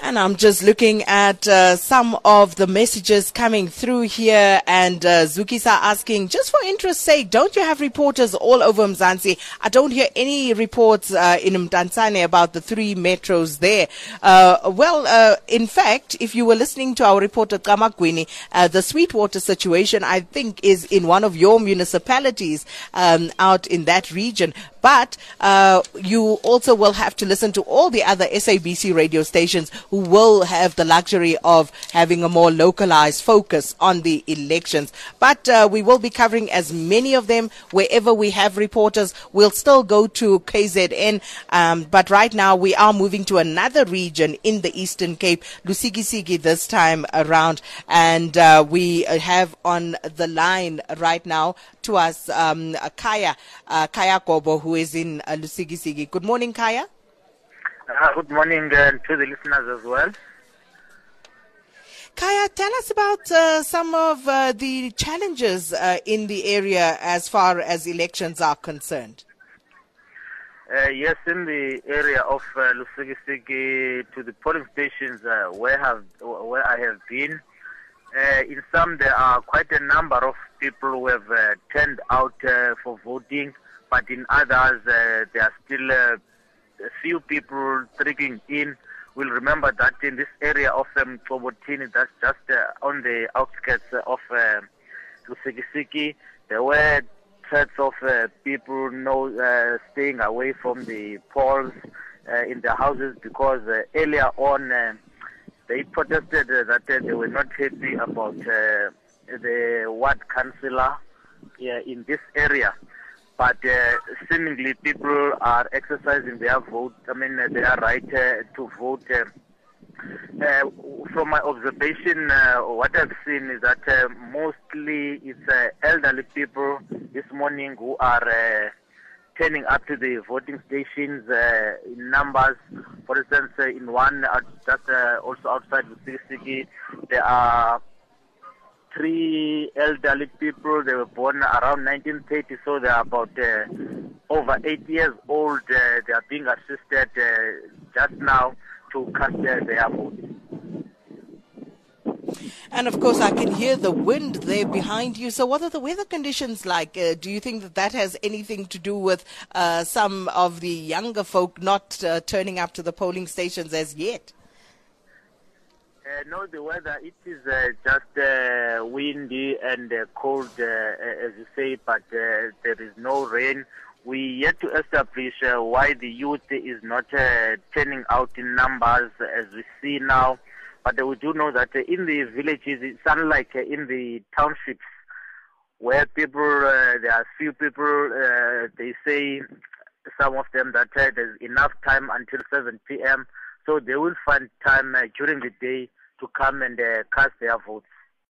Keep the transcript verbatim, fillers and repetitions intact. And I'm just looking at uh, some of the messages coming through here, and uh, Zukisa asking, just for interest's sake, don't you have reporters all over Mzansi? I don't hear any reports uh, in Mdantsane about the three metros there. Uh, well, uh, in fact, if you were listening to our reporter Kamakwini, uh, the Sweetwater situation, I think, is in one of your municipalities um, out in that region. But uh, you also will have to listen to all the other S A B C radio stations who will have the luxury of having a more localized focus on the elections. But uh, we will be covering as many of them wherever we have reporters. We'll still go to K Z N. Um, but right now we are moving to another region in the Eastern Cape, Lusikisiki this time around. And uh, we have on the line right now to us um, Khaya, uh, Khaya Gobo, who is in uh, Lusikisiki. Good morning, Khaya. Uh, good morning uh, to the listeners as well. Khaya, tell us about uh, some of uh, the challenges uh, in the area as far as elections are concerned. Uh, yes, in the area of uh, Lusikisiki, to the polling stations uh, where, have, where I have been, uh, in some there are quite a number of people who have uh, turned out uh, for voting, but in others uh, there are still uh, a few people trickling in. We'll remember that in this area of um, Tobotini, that's just uh, on the outskirts of um, Lusikisiki, there were threats of uh, people no, uh, staying away from the polls uh, in their houses because uh, earlier on uh, they protested uh, that uh, they were not happy about uh, the ward councillor yeah, in this area. But uh, seemingly people are exercising their vote, I mean, their right uh, to vote. Uh, uh, from my observation, uh, what I've seen is that uh, mostly it's uh, elderly people this morning who are uh, turning up to the voting stations uh, in numbers. For instance, uh, in one, uh, just uh, also outside Lusikisiki, there are three elderly people. They were born around nineteen thirty, so they are about uh, over eight years old. Uh, they are being assisted uh, just now to cast uh, their vote. And of course, I can hear the wind there behind you. So what are the weather conditions like? Uh, do you think that that has anything to do with uh, some of the younger folk not uh, turning up to the polling stations as yet? Uh, no, the weather, it is uh, just uh, windy and uh, cold, uh, as you say, but uh, there is no rain. We yet to establish uh, why the youth is not uh, turning out in numbers as we see now. But uh, we do know that uh, in the villages, it's unlike uh, in the townships where people, uh, there are few people, uh, they say, some of them, that uh, there's enough time until seven p.m., so they will find time uh, during the day to come and uh, cast their votes.